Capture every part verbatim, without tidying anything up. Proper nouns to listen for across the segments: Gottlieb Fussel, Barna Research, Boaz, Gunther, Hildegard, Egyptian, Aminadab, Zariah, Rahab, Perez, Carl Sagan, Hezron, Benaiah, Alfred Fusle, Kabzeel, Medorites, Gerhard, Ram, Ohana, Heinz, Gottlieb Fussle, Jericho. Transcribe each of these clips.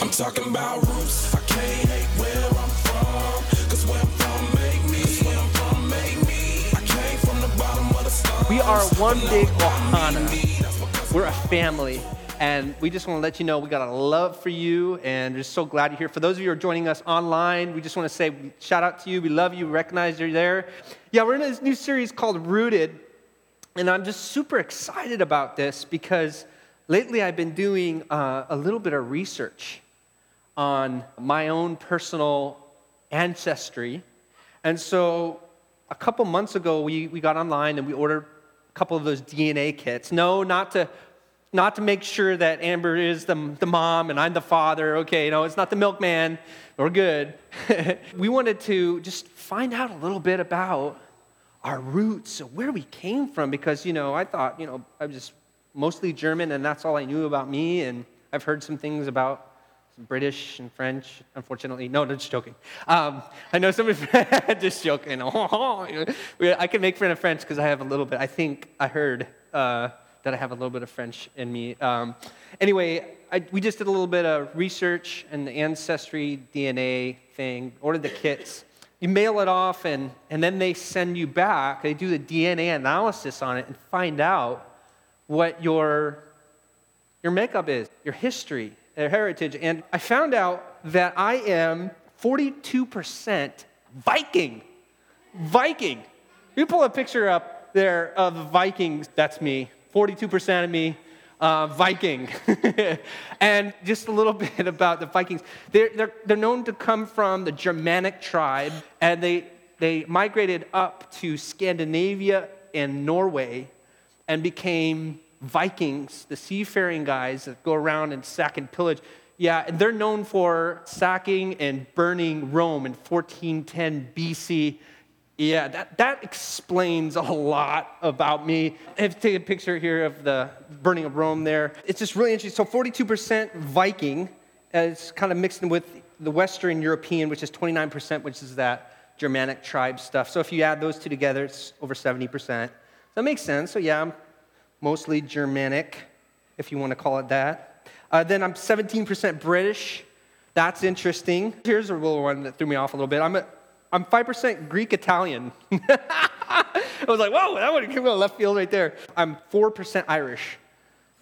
I'm talking about roots. I can't hate where I'm from, cause where I'm from make me, where I'm from make me. I came from the bottom of the stars. We are one big Ohana. We're a family. And we just want to let you know we got a love for you, and we're just so glad you're here. For those of you who are joining us online, we just want to say shout out to you. We love you. We recognize you're there. Yeah, we're in this new series called Rooted, and I'm just super excited about this because lately I've been doing uh, a little bit of research on my own personal ancestry. And so a couple months ago, we, we got online and we ordered a couple of those D N A kits. No, not to... Not to make sure that Amber is the, the mom and I'm the father. Okay, you know, it's not the milkman. We're good. We wanted to just find out a little bit about our roots, where we came from, because, you know, I thought, you know, I'm just mostly German and that's all I knew about me. And I've heard some things about British and French, unfortunately. No, no, just joking. Um, I know somebody, just joking. I can make fun of French because I have a little bit. I think I heard... Uh, that I have a little bit of French in me. Um, anyway, I, we just did a little bit of research and the ancestry D N A thing, ordered the kits. You mail it off, and, and then they send you back. They do the D N A analysis on it and find out what your, your makeup is, your history, your heritage. And I found out that I am forty-two percent Viking. Viking. You pull a picture up there of Vikings. That's me. forty-two percent of me, uh, Viking. And just a little bit about the Vikings. They're, they're, they're known to come from the Germanic tribe, and they, they migrated up to Scandinavia and Norway and became Vikings, the seafaring guys that go around and sack and pillage. Yeah, and they're known for sacking and burning Rome in fourteen ten B C, Yeah, that, that explains a lot about me. I have to take a picture here of the burning of Rome there. It's just really interesting. So forty-two percent Viking, it's kind of mixed in with the Western European, which is twenty-nine percent, which is that Germanic tribe stuff. So if you add those two together, it's over seventy percent. That makes sense. So yeah, I'm mostly Germanic, if you want to call it that. Uh, then I'm seventeen percent British. That's interesting. Here's a little one that threw me off a little bit. I'm a I'm five percent Greek-Italian. I was like, whoa, that would come out of left field right there. I'm four percent Irish.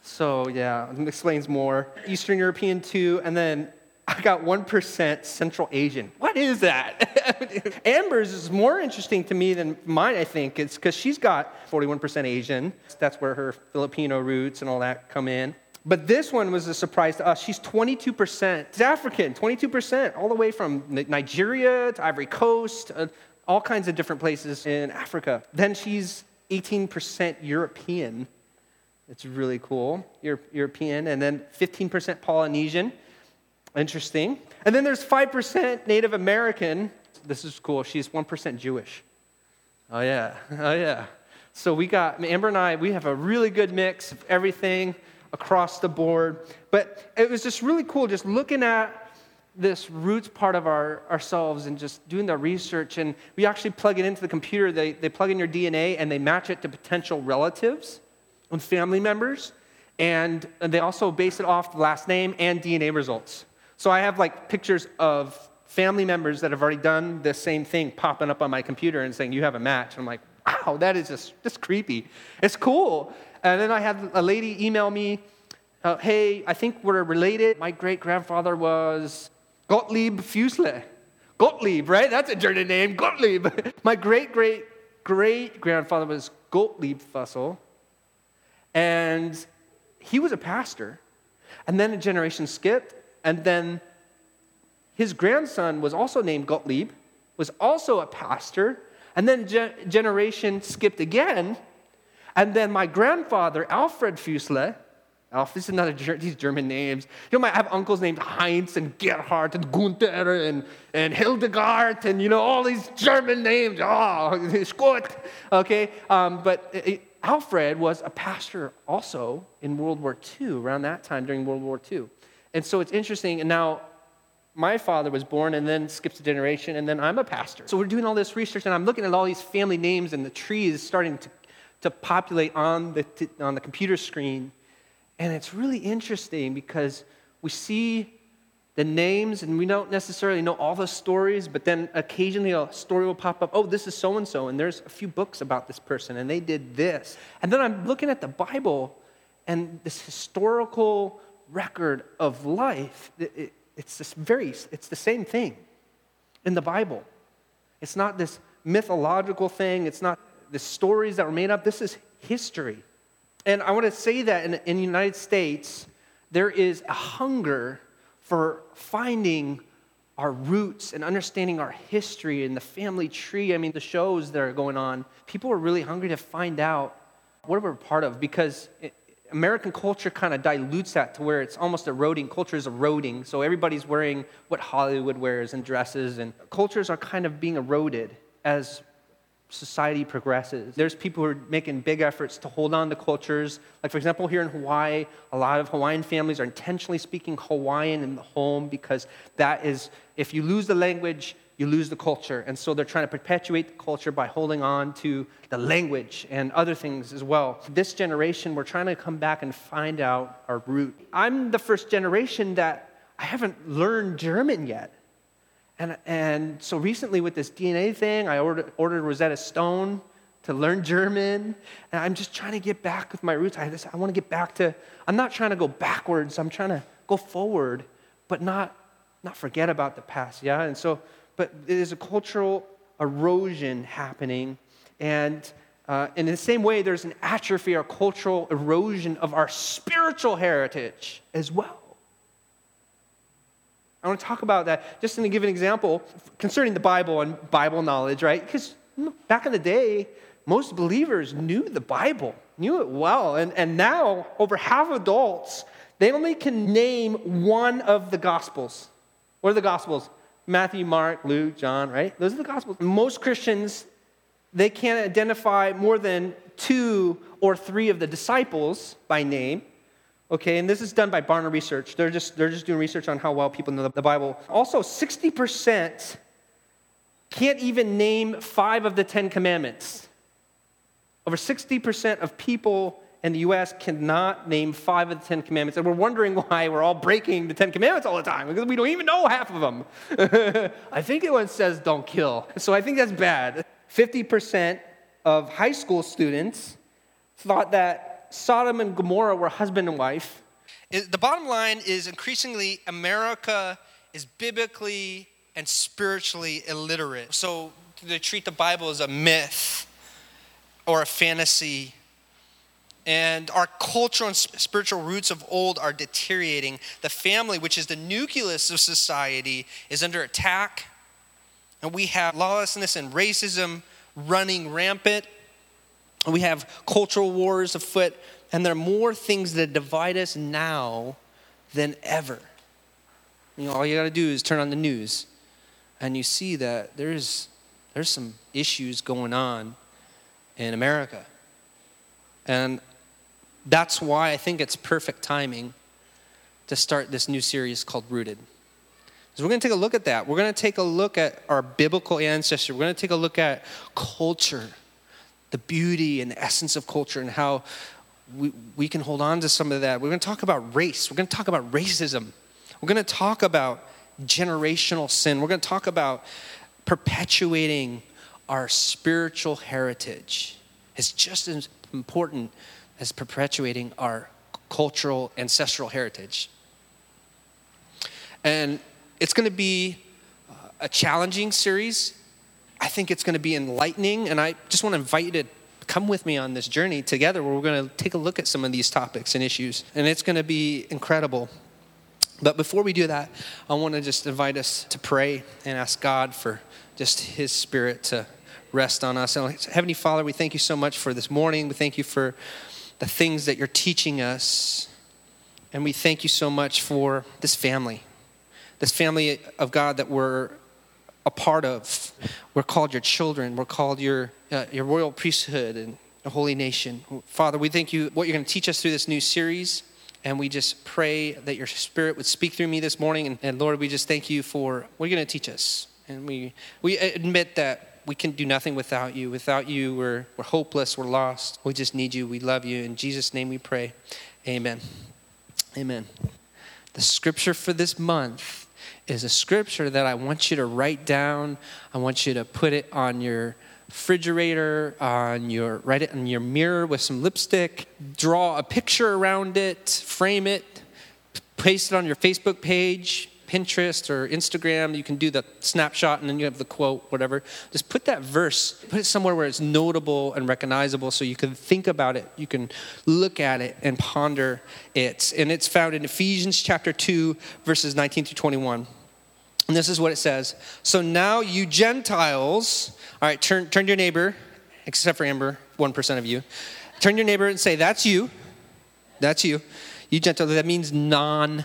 So, yeah, it explains more. Eastern European, too. And then I got one percent Central Asian. What is that? Amber's is more interesting to me than mine, I think. It's because she's got forty-one percent Asian. That's where her Filipino roots and all that come in. But this one was a surprise to us. She's twenty-two percent. She's African, twenty-two percent, all the way from Nigeria to Ivory Coast, uh, all kinds of different places in Africa. Then she's eighteen percent European. It's really cool, Euro- European. And then fifteen percent Polynesian. Interesting. And then there's five percent Native American. This is cool. She's one percent Jewish. Oh, yeah. Oh, yeah. So we got, Amber and I, we have a really good mix of everything across the board. But it was just really cool just looking at this roots part of our ourselves and just doing the research. And we actually plug it into the computer. They they plug in your D N A and they match it to potential relatives and family members. And, and they also base it off the last name and D N A results. So I have like pictures of family members that have already done the same thing popping up on my computer and saying, you have a match. And I'm like, wow, that is just, just creepy. It's cool. And then I had a lady email me, uh, hey, I think we're related. My great-grandfather was Gottlieb Fussle. Gottlieb, right? That's a dirty name, Gottlieb. My great-great-great-grandfather was Gottlieb Fussel, and he was a pastor. And then a generation skipped, and then his grandson was also named Gottlieb, was also a pastor, and then ge- generation skipped again. And then my grandfather, Alfred Fusle, Alf, this is another, these German names. You know, my, I have uncles named Heinz and Gerhard and Gunther and, and Hildegard and, you know, all these German names. Oh, it's good. Okay, um, but it, Alfred was a pastor also in World War Two, around that time during World War Two. And so it's interesting. And now my father was born and then skips a generation, and then I'm a pastor. So we're doing all this research, and I'm looking at all these family names, and the tree is starting to to populate on the t- on the computer screen. And it's really interesting because we see the names, and we don't necessarily know all the stories, but then occasionally a story will pop up. Oh, this is so-and-so, and there's a few books about this person, and they did this. And then I'm looking at the Bible and this historical record of life. It, it, it's this very, it's the same thing in the Bible. It's not this mythological thing. It's not the stories that were made up. This is history. And I want to say that in, in the United States, there is a hunger for finding our roots and understanding our history and the family tree. I mean, the shows that are going on, people are really hungry to find out what we're part of, because it, American culture kind of dilutes that to where it's almost eroding. Culture is eroding, so everybody's wearing what Hollywood wears and dresses, and cultures are kind of being eroded as society progresses. There's people who are making big efforts to hold on to cultures. Like, for example, here in Hawaii, a lot of Hawaiian families are intentionally speaking Hawaiian in the home, because that is, if you lose the language, you lose the culture. And so they're trying to perpetuate the culture by holding on to the language and other things as well. This generation, we're trying to come back and find out our root. I'm the first generation that I haven't learned German yet. And and so recently with this D N A thing, I ordered, ordered Rosetta Stone to learn German. And I'm just trying to get back with my roots. I just, I want to get back to, I'm not trying to go backwards. I'm trying to go forward, but not, not forget about the past, yeah? And so, but there's a cultural erosion happening. And uh, in the same way, there's an atrophy or cultural erosion of our spiritual heritage as well. I want to talk about that just to give an example concerning the Bible and Bible knowledge, right? Because back in the day, most believers knew the Bible, knew it well. And, and now, over half of adults, they only can name one of the Gospels. What are the Gospels? Matthew, Mark, Luke, John, right? Those are the Gospels. Most Christians, they can't identify more than two or three of the disciples by name. Okay, and this is done by Barna Research. They're just they're just doing research on how well people know the Bible. Also, sixty percent can't even name five of the Ten Commandments. Over sixty percent of people in the U S cannot name five of the Ten Commandments. And we're wondering why we're all breaking the Ten Commandments all the time, because we don't even know half of them. I think it once says don't kill. So I think that's bad. fifty percent of high school students thought that Sodom and Gomorrah were husband and wife. The bottom line is, increasingly, America is biblically and spiritually illiterate. So they treat the Bible as a myth or a fantasy. And our cultural and spiritual roots of old are deteriorating. The family, which is the nucleus of society, is under attack. And we have lawlessness and racism running rampant. We have cultural wars afoot, and there are more things that divide us now than ever. You know, all you got to do is turn on the news, and you see that there's there's some issues going on in America. And that's why I think it's perfect timing to start this new series called Rooted. So we're going to take a look at that. We're going to take a look at our biblical ancestry. We're going to take a look at culture, the beauty and the essence of culture, and how we, we can hold on to some of that. We're going to talk about race. We're going to talk about racism. We're going to talk about generational sin. We're going to talk about perpetuating our spiritual heritage. It's just as important as perpetuating our cultural, ancestral heritage. And it's going to be a challenging series. I think it's going to be enlightening, and I just want to invite you to come with me on this journey together, where we're going to take a look at some of these topics and issues, and it's going to be incredible. But before we do that, I want to just invite us to pray and ask God for just His Spirit to rest on us. And Heavenly Father, we thank you so much for this morning. We thank you for the things that you're teaching us, and we thank you so much for this family, this family of God that we're a part of. We're called your children. We're called your uh, your royal priesthood and a holy nation. Father, we thank you what you're going to teach us through this new series, and we just pray that your Spirit would speak through me this morning. And, and Lord, we just thank you for what you're going to teach us. And we we admit that we can do nothing without you. Without you, we're we're hopeless. We're lost. We just need you. We love you. In Jesus' name, we pray. Amen. Amen. The scripture for this month is a scripture that I want you to write down. I want you to put it on your refrigerator, on your write it on your mirror with some lipstick, draw a picture around it, frame it, paste it on your Facebook page, Pinterest or Instagram. You can do the snapshot and then you have the quote, whatever. Just put that verse, put it somewhere where it's notable and recognizable so you can think about it. You can look at it and ponder it. And it's found in Ephesians chapter two, verses nineteen through twenty-one. And this is what it says. So now you Gentiles, all right, turn turn to your neighbor, except for Amber, one percent of you. Turn to your neighbor and say, that's you. That's you. You Gentiles, that means non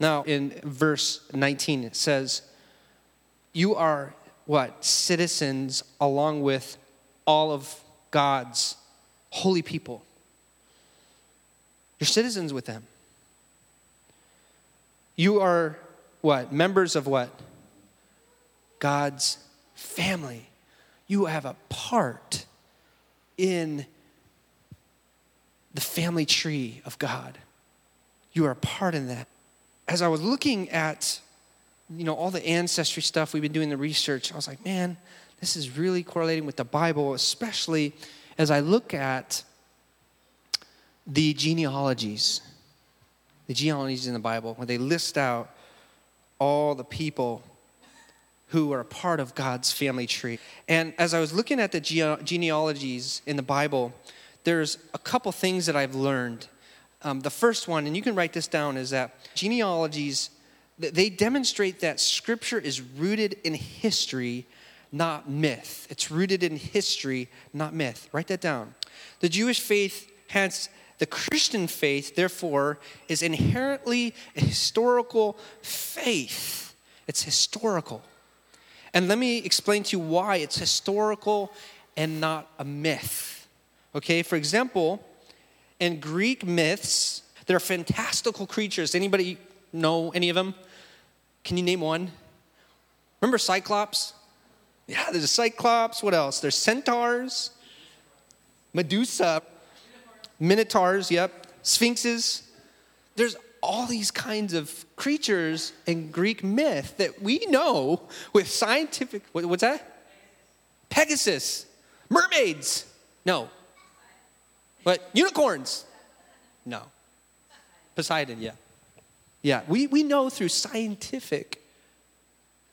Now, in verse nineteen, it says, you are, what, citizens along with all of God's holy people. You're citizens with them. You are, what, members of what? God's family. You have a part in the family tree of God. You are a part in that. As I was looking at, you know, all the ancestry stuff we've been doing, the research, I was like, man, this is really correlating with the Bible, especially as I look at the genealogies, the genealogies in the Bible, where they list out all the people who are a part of God's family tree. And as I was looking at the ge- genealogies in the Bible, there's a couple things that I've learned. Um, the first one, and you can write this down, is that genealogies, they demonstrate that Scripture is rooted in history, not myth. It's rooted in history, not myth. Write that down. The Jewish faith, hence the Christian faith, therefore, is inherently a historical faith. It's historical. And let me explain to you why it's historical and not a myth. Okay, for example, in Greek myths, they're fantastical creatures. Anybody know any of them? Can you name one? Remember Cyclops? Yeah, there's a Cyclops. What else? There's centaurs, Medusa, minotaurs, yep, sphinxes. There's all these kinds of creatures in Greek myth that we know with scientific, what, what's that? Pegasus. Mermaids. No. But unicorns, no. Poseidon, yeah. Yeah, we, we know through scientific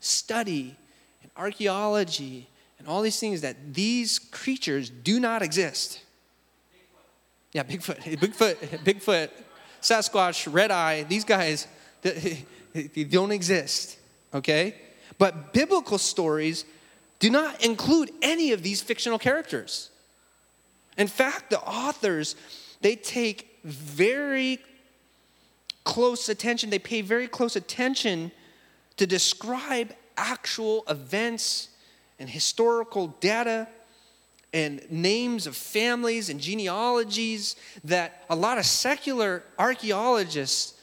study and archaeology and all these things that these creatures do not exist. Bigfoot. Yeah, Bigfoot, Bigfoot, Bigfoot, Sasquatch, Red Eye, these guys, they, they don't exist, okay? But biblical stories do not include any of these fictional characters. In fact, the authors, they take very close attention, they pay very close attention to describe actual events and historical data and names of families and genealogies that a lot of secular archaeologists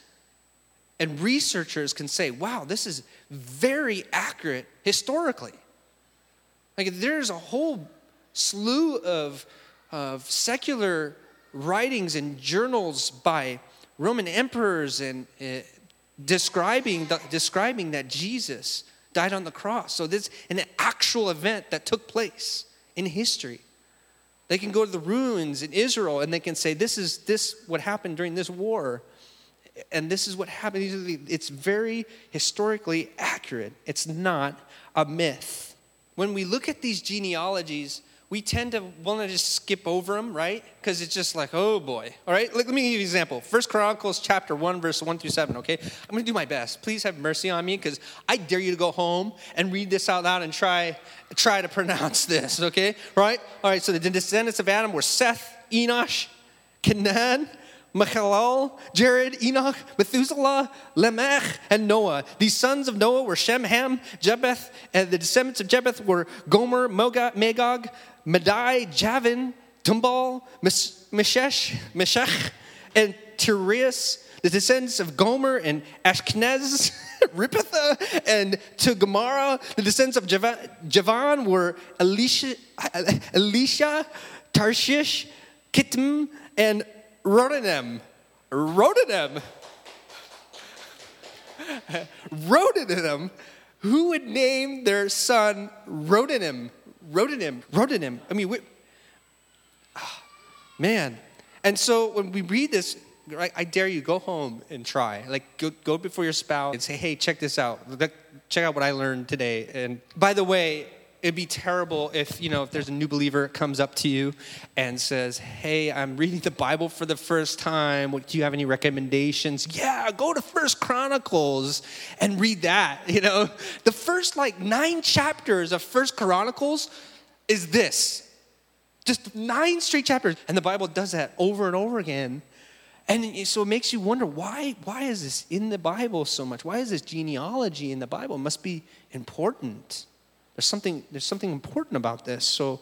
and researchers can say, wow, this is very accurate historically. Like there's a whole slew of of secular writings and journals by Roman emperors and uh, describing the, describing that Jesus died on the cross. So this is an actual event that took place in history. They can go to the ruins in Israel and they can say, this is this what happened during this war. And this is what happened. It's very historically accurate. It's not a myth. When we look at these genealogies, we tend to want to just skip over them, right? Because it's just like, oh boy. All right, let me give you an example. First Chronicles chapter one, verse one through seven, okay? I'm going to do my best. Please have mercy on me because I dare you to go home and read this out loud and try try to pronounce this, okay? Right? All right, so the descendants of Adam were Seth, Enosh, Kenan, Mechalal, Jared, Enoch, Methuselah, Lamech, and Noah. These sons of Noah were Shem, Ham, Japheth, and the descendants of Japheth were Gomer, Magog, Madai, Javan, Tumbal, Meshesh, Meshach, and Tirias. The descendants of Gomer and Ashkenaz, Ripatha, and to Gomorrah. The descendants of Javan were Elisha, Elisha, Tarshish, Kittim, and Rodanim. Rodanim. Rodanim. Who would name their son Rodanim? Rodanim. Rodanim. I mean, we, oh, man. And so when we read this, I dare you, go home and try. Like, go, go before your spouse and say, hey, check this out. Check out what I learned today. And by the way, it'd be terrible if, you know, if there's a new believer comes up to you and says, hey, I'm reading the Bible for the first time. What, do you have any recommendations? Yeah, go to First Chronicles and read that. You know, the first, like, nine chapters of First Chronicles is this. Just nine straight chapters. And the Bible does that over and over again. And so it makes you wonder, why why is this in the Bible so much? Why is this genealogy in the Bible? It must be important. There's something there's something important about this. So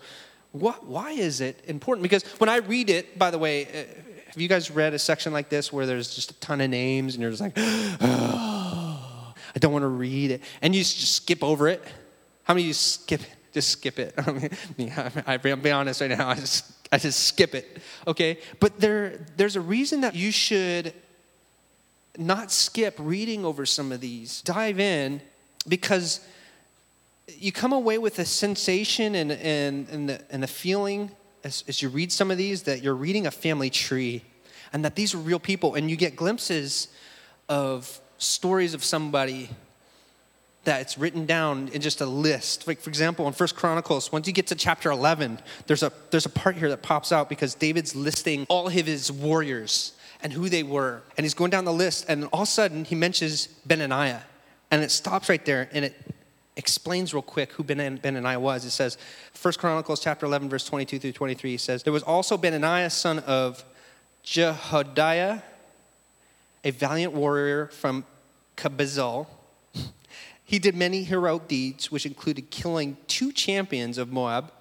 what, why is it important? Because when I read it, by the way, have you guys read a section like this where there's just a ton of names and you're just like, oh, I don't want to read it. And you just skip over it. How many of you skip it? Just skip it. I mean, yeah, I'll be honest right now. I just I just skip it, okay? But there, there's a reason that you should not skip reading over some of these. Dive in, because you come away with a sensation and and and, the, and a feeling as, as you read some of these that you're reading a family tree, and that these are real people, and you get glimpses of stories of somebody that it's written down in just a list. Like, for example, in First Chronicles, once you get to chapter eleven, there's a there's a part here that pops out because David's listing all of his warriors and who they were. And he's going down the list, and all of a sudden, he mentions Benaiah. And it stops right there, and it explains real quick who Benaiah was. It says, First Chronicles chapter eleven, verse twenty-two through twenty-three, it says, there was also Benaiah, son of Jehudiah, a valiant warrior from Kabzeel. He did many heroic deeds, which included killing two champions of Moab.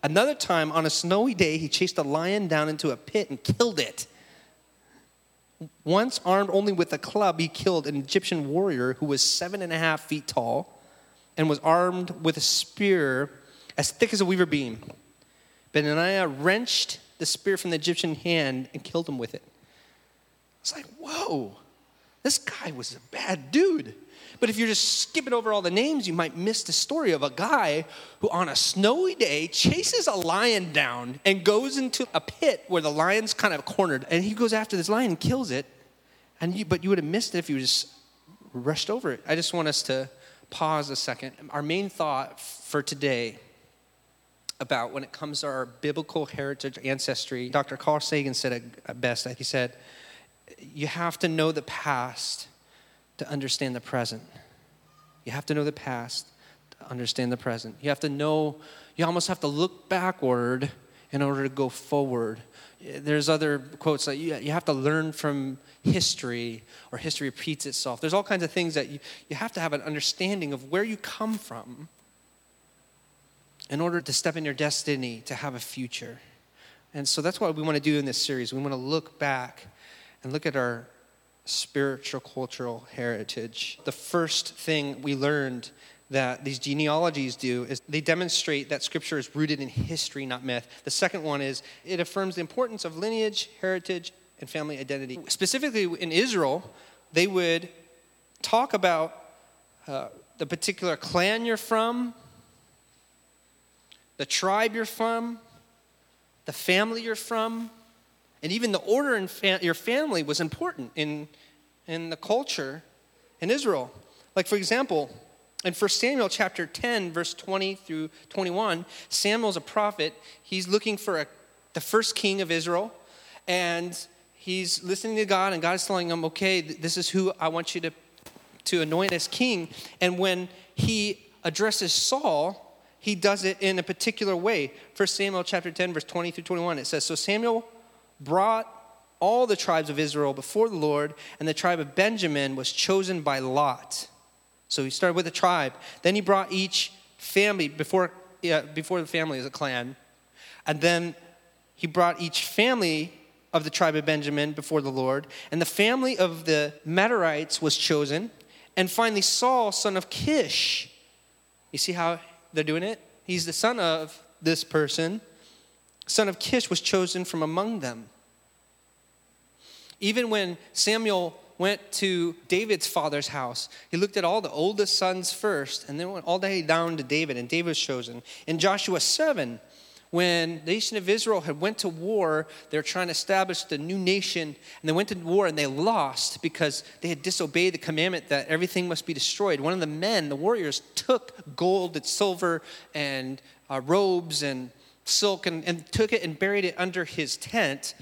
Another time, on a snowy day, he chased a lion down into a pit and killed it. Once, armed only with a club, he killed an Egyptian warrior who was seven and a half feet tall and was armed with a spear as thick as a weaver beam. Benaiah wrenched the spear from the Egyptian hand and killed him with it. It's like, whoa, this guy was a bad dude. But if you're just skipping over all the names, you might miss the story of a guy who on a snowy day chases a lion down and goes into a pit where the lion's kind of cornered. And he goes after this lion and kills it. And you, but you would have missed it if you just rushed over it. I just want us to pause a second. Our main thought for today about when it comes to our biblical heritage ancestry, Doctor Carl Sagan said it best. He said, you have to know the past to understand the present. You have to know the past to understand the present. You have to know, you almost have to look backward in order to go forward. There's other quotes that you, you have to learn from history, or history repeats itself. There's all kinds of things that you, you have to have an understanding of where you come from in order to step in your destiny, to have a future. And so that's what we want to do in this series. We want to look back and look at our spiritual cultural heritage. The first thing we learned that these genealogies do is they demonstrate that Scripture is rooted in history, not myth. The second one is it affirms the importance of lineage, heritage, and family identity. Specifically in Israel, they would talk about uh, the particular clan you're from, the tribe you're from, the family you're from. And even the order in fam- your family was important in, in the culture in Israel. Like, for example, in First Samuel chapter ten, verse twenty through twenty-one, Samuel's a prophet. He's looking for a, the first king of Israel, and he's listening to God, and God is telling him, okay, this is who I want you to, to anoint as king. And when he addresses Saul, he does it in a particular way. First Samuel chapter ten, verse twenty through twenty-one, it says, so Samuel brought all the tribes of Israel before the Lord, and the tribe of Benjamin was chosen by lot. So he started with a tribe. Then he brought each family before yeah, before the family as a clan, and then he brought each family of the tribe of Benjamin before the Lord, and the family of the Medorites was chosen, and finally Saul, son of Kish. You see how they're doing it? He's the son of this person. Son of Kish was chosen from among them. Even when Samuel went to David's father's house, he looked at all the oldest sons first, and then went all the way down to David, and David was chosen. In Joshua seven, when the nation of Israel had went to war, they were trying to establish the new nation, and they went to war and they lost because they had disobeyed the commandment that everything must be destroyed. One of the men, the warriors, took gold and silver and uh, robes and silk and, and took it and buried it under his tent.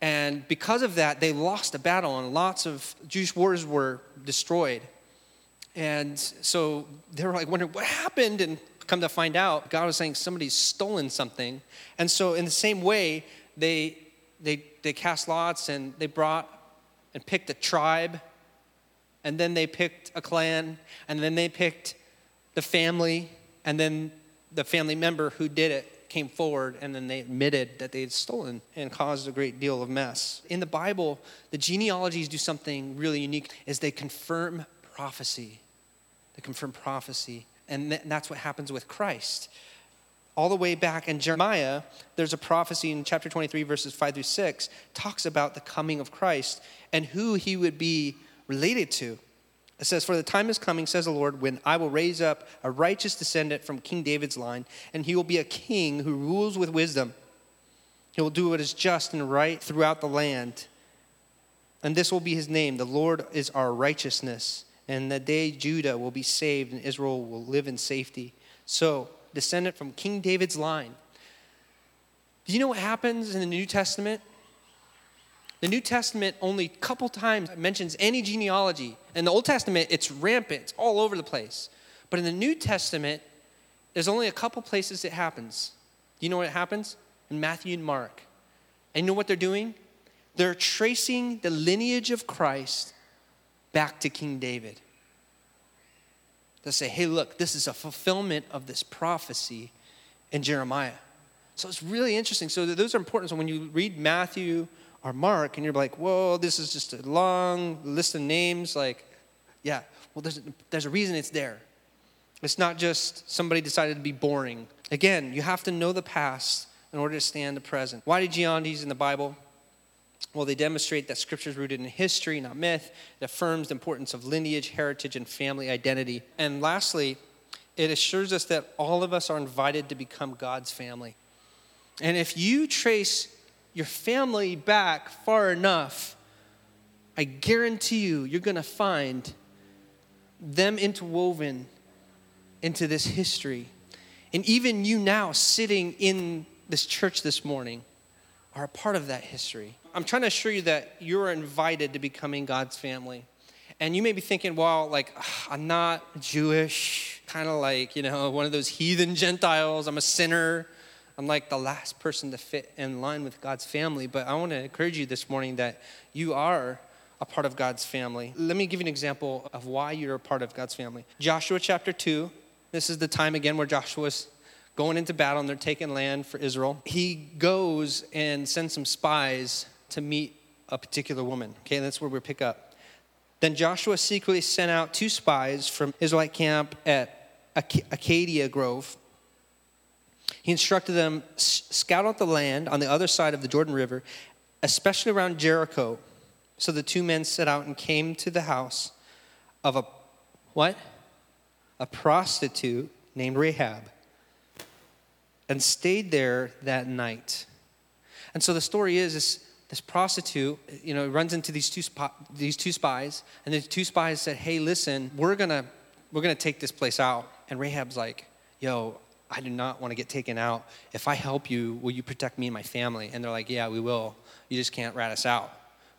And because of that, they lost a battle, and lots of Jewish warriors were destroyed. And so they were like wondering what happened, and come to find out, God was saying somebody's stolen something. And so in the same way, they they they cast lots, and they brought and picked a tribe, and then they picked a clan, and then they picked the family, and then the family member who did it came forward, and then they admitted that they had stolen and caused a great deal of mess. In the Bible, the genealogies do something really unique, is they confirm prophecy. They confirm prophecy. And that's what happens with Christ. All the way back in Jeremiah, there's a prophecy in chapter twenty-three, verses five through six, talks about the coming of Christ and who he would be related to. It says, "For the time is coming, says the Lord, when I will raise up a righteous descendant from King David's line, and he will be a king who rules with wisdom. He will do what is just and right throughout the land. And this will be his name. The Lord is our righteousness. And the day Judah will be saved and Israel will live in safety." So, descendant from King David's line. Do you know what happens in the New Testament? The New Testament only a couple times mentions any genealogy. In the Old Testament, it's rampant. It's all over the place. But in the New Testament, there's only a couple places it happens. Do you know what happens? In Matthew and Mark. And you know what they're doing? They're tracing the lineage of Christ back to King David. They say, hey, look, this is a fulfillment of this prophecy in Jeremiah. So it's really interesting. So those are important. So when you read Matthew or Mark and you're like, whoa, this is just a long list of names. Like, yeah, well, there's, there's a reason it's there. It's not just somebody decided to be boring. Again, you have to know the past in order to stand the present. Why do genealogies in the Bible? Well, they demonstrate that Scripture is rooted in history, not myth. It affirms the importance of lineage, heritage, and family identity. And lastly, it assures us that all of us are invited to become God's family. And if you trace your family back far enough, I guarantee you, you're going to find them interwoven into this history. And even you now sitting in this church this morning are a part of that history. I'm trying to assure you that you're invited to becoming God's family. And you may be thinking, well, like, ugh, I'm not Jewish, kind of like, you know, one of those heathen Gentiles. I'm a sinner. I'm like the last person to fit in line with God's family. But I want to encourage you this morning that you are a part of God's family. Let me give you an example of why you're a part of God's family. Joshua chapter two. This is the time again where Joshua's going into battle and they're taking land for Israel. He goes and sends some spies to meet a particular woman. Okay, that's where we pick up. Then Joshua secretly sent out two spies from Israelite camp at Acacia Grove. He instructed them, scout out the land on the other side of the Jordan River, especially around Jericho. So the two men set out and came to the house of a, what? A prostitute named Rahab, and stayed there that night. And so the story is, is this prostitute, you know, runs into these two sp- these two spies, and the two spies said, "Hey, listen, we're gonna we're gonna take this place out." And Rahab's like, "Yo, I do not want to get taken out. If I help you, will you protect me and my family?" And they're like, "Yeah, we will. You just can't rat us out."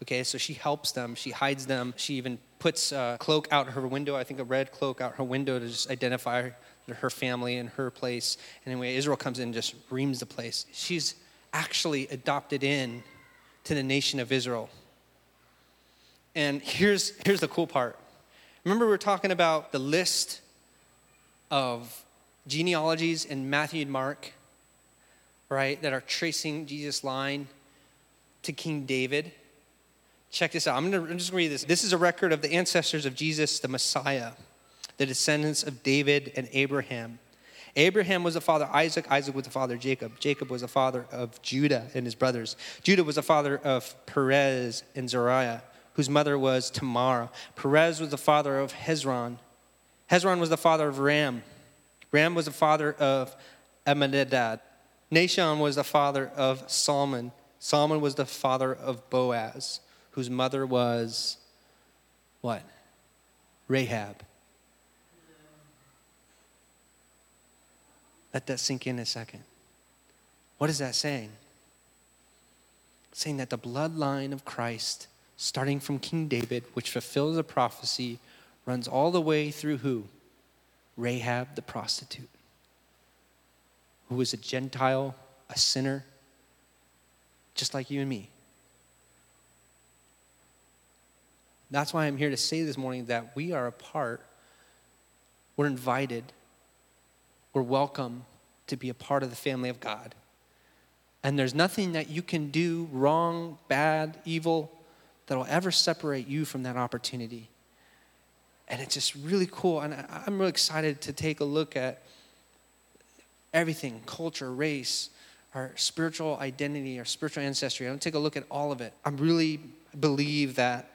Okay, so she helps them. She hides them. She even puts a cloak out her window. I think a red cloak out her window to just identify her family and her place. And anyway, Israel comes in and just reams the place. She's actually adopted in to the nation of Israel. And here's here's the cool part. Remember we were talking about the list of genealogies in Matthew and Mark, right, that are tracing Jesus' line to King David. Check this out. I'm going to just read this. This is a record of the ancestors of Jesus, the Messiah, the descendants of David and Abraham. Abraham was the father of Isaac. Isaac was the father of Jacob. Jacob was the father of Judah and his brothers. Judah was the father of Perez and Zariah, whose mother was Tamar. Perez was the father of Hezron. Hezron was the father of Ram. Ram was the father of Aminadab. Nashon was the father of Solomon. Solomon was the father of Boaz, whose mother was what? Rahab. Let that sink in a second. What is that saying? It's saying that the bloodline of Christ, starting from King David, which fulfills the prophecy, runs all the way through who? Rahab the prostitute, who was a Gentile, a sinner, just like you and me. That's why I'm here to say this morning that we are a part, we're invited, we're welcome to be a part of the family of God. And there's nothing that you can do, wrong, bad, evil, that will ever separate you from that opportunity. And it's just really cool. And I'm really excited to take a look at everything, culture, race, our spiritual identity, our spiritual ancestry. I'm going to take a look at all of it. I really believe that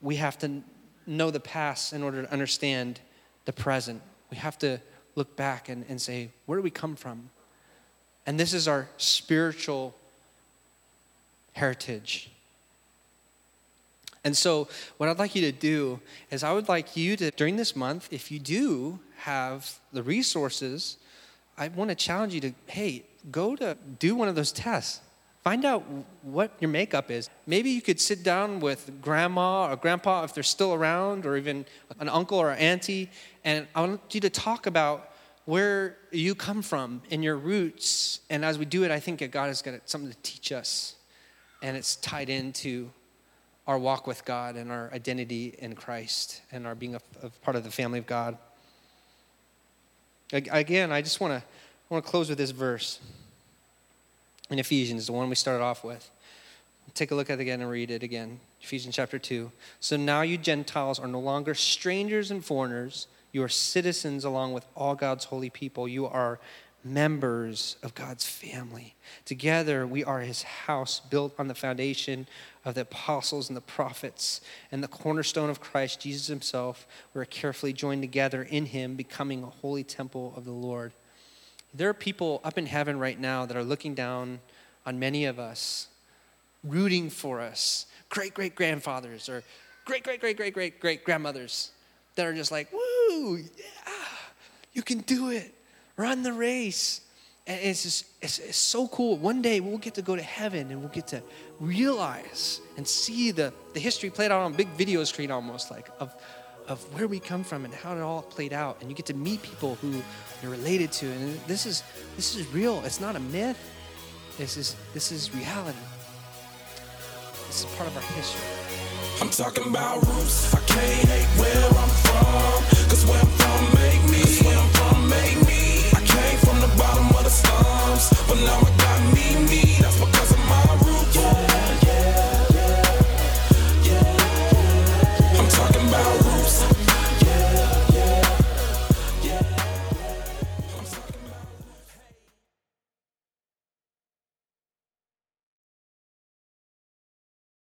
we have to know the past in order to understand the present. We have to look back and, and say, where do we come from? And this is our spiritual heritage. And so what I'd like you to do is I would like you to, during this month, if you do have the resources, I want to challenge you to, hey, go to do one of those tests. Find out what your makeup is. Maybe you could sit down with grandma or grandpa if they're still around, or even an uncle or an auntie, and I want you to talk about where you come from and your roots. And as we do it, I think that God has got something to teach us, and it's tied into our walk with God and our identity in Christ and our being a, a part of the family of God. Again, I just want to want to close with this verse. In Ephesians, the one we started off with. Take a look at it again and read it again. Ephesians chapter two. So now you Gentiles are no longer strangers and foreigners. You are citizens along with all God's holy people. You are members of God's family. Together we are his house built on the foundation of the apostles and the prophets and the cornerstone of Christ, Jesus himself. We are carefully joined together in him, becoming a holy temple of the Lord. There are people up in heaven right now that are looking down on many of us, rooting for us, great-great-grandfathers or great-great-great-great-great-grandmothers that are just like, woo, yeah, you can do it. Run the race. And it's just it's, it's so cool. One day we'll get to go to heaven and we'll get to realize and see the, the history played out on a big video screen almost, like of of where we come from and how it all played out. And you get to meet people who you're related to. And this is this is real. It's not a myth. This is this is reality. This is part of our history. I'm talking about roots. I can't hate where I'm